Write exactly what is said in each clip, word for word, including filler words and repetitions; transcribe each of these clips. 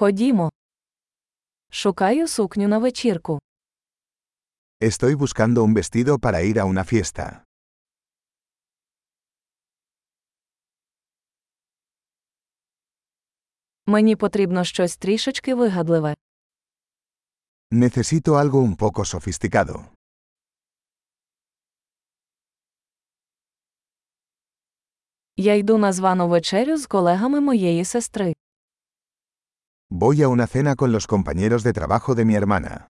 Ходімо. Шукаю сукню на вечірку. Estoy buscando un vestido para ir a una fiesta. Мені потрібно щось трішечки вигадливе. Necesito algo un poco sofisticado. Я йду на звану вечерю з колегами моєї сестри. Voy a una cena con los compañeros de trabajo de mi hermana.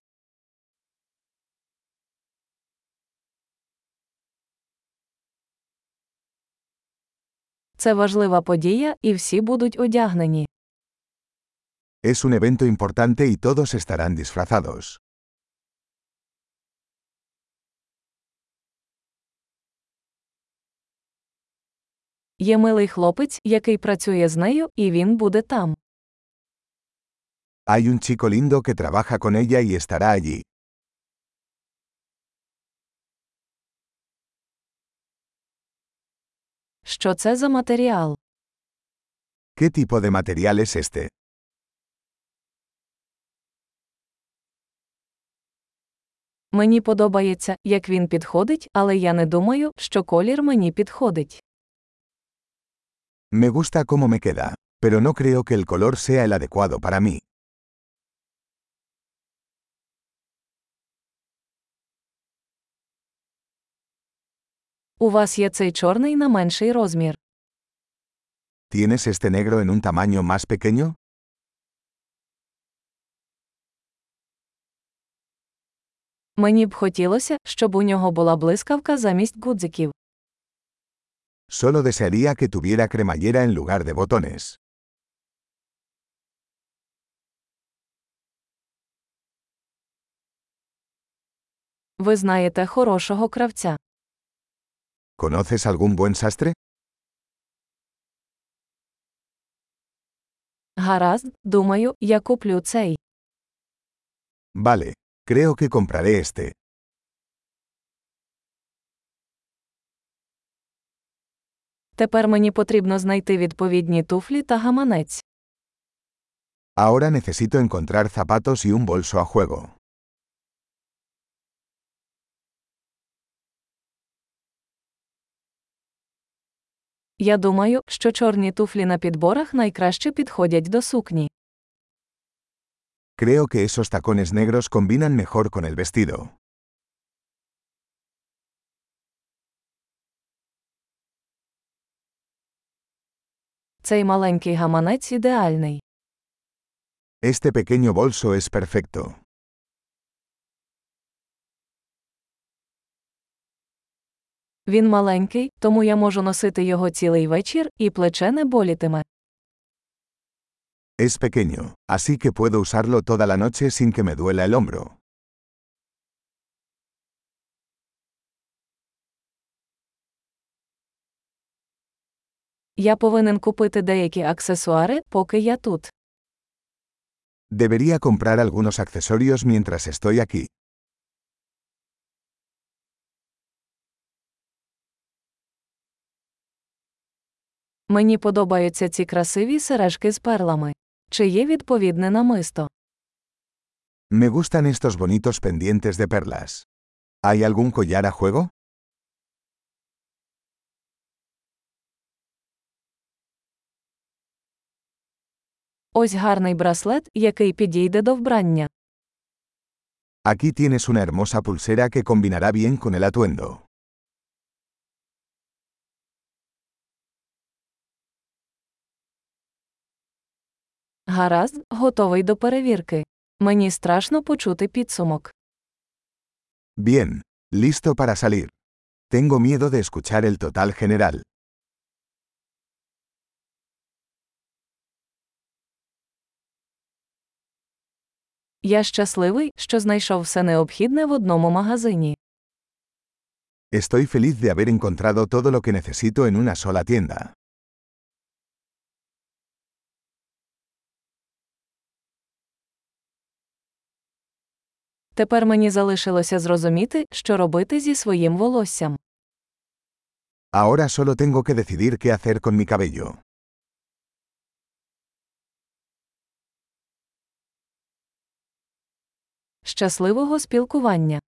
Це важлива подія, і всі будуть одягнені. Es un evento importante y todos estarán disfrazados. Є милий хлопець, який працює з нею, і він буде там. Hay un chico lindo que trabaja con ella y estará allí. Що це за матеріал? ¿Qué tipo de material es este? Мені подобається, як він підходить, але я не думаю, що колір мені підходить. Me gusta cómo me queda, pero no creo que el color sea el adecuado para mí. У вас є цей чорний на менший розмір? ¿Tienes este negro en un tamaño más pequeño? Мені б хотілося, щоб у нього була блискавка замість гудзиків. Solo desearía que tuviera cremallera en lugar de botones. Ви знаєте хорошого кравця? ¿Conoces algún buen sastre? Гаразд, думаю, я куплю цей. Vale, creo que compraré este. Тепер мені потрібно знайти відповідні туфлі та гаманець. Ahora necesito encontrar zapatos y un bolso a juego. Я думаю, що чорні туфлі на підборах найкраще підходять до сукні. Creo que esos tacones negros combinan mejor con el vestido. Цей маленький гаманець ідеальний. Este pequeño bolso es perfecto. Він маленький, тому я можу носити його цілий вечір, і плече не болітиме. Es pequeño, así que puedo usarlo toda la noche sin que me duela el hombro. Я повинен купити деякі аксесуари, поки я тут. Debería comprar algunos accesorios mientras estoy aquí. Мені подобаються ці красиві сережки з перлами. Чи є відповідне намисто? Me gustan estos bonitos pendientes de perlas. ¿Hay algún collar a juego? Ось гарний браслет, який підійде до вбрання. Aquí tienes una hermosa pulsera que combinará bien con el atuendo. Гаразд, готовий до перевірки. Мені страшно почути підсумок. Bien, listo para salir. Tengo miedo de escuchar el total general. Я щасливий, що знайшов все необхідне в одному магазині. Estoy feliz de haber encontrado todo lo que necesito en una sola tienda. Тепер мені залишилося зрозуміти, що робити зі своїм волоссям. Ahora solo tengo que decidir qué hacer con mi cabello. Щасливого спілкування!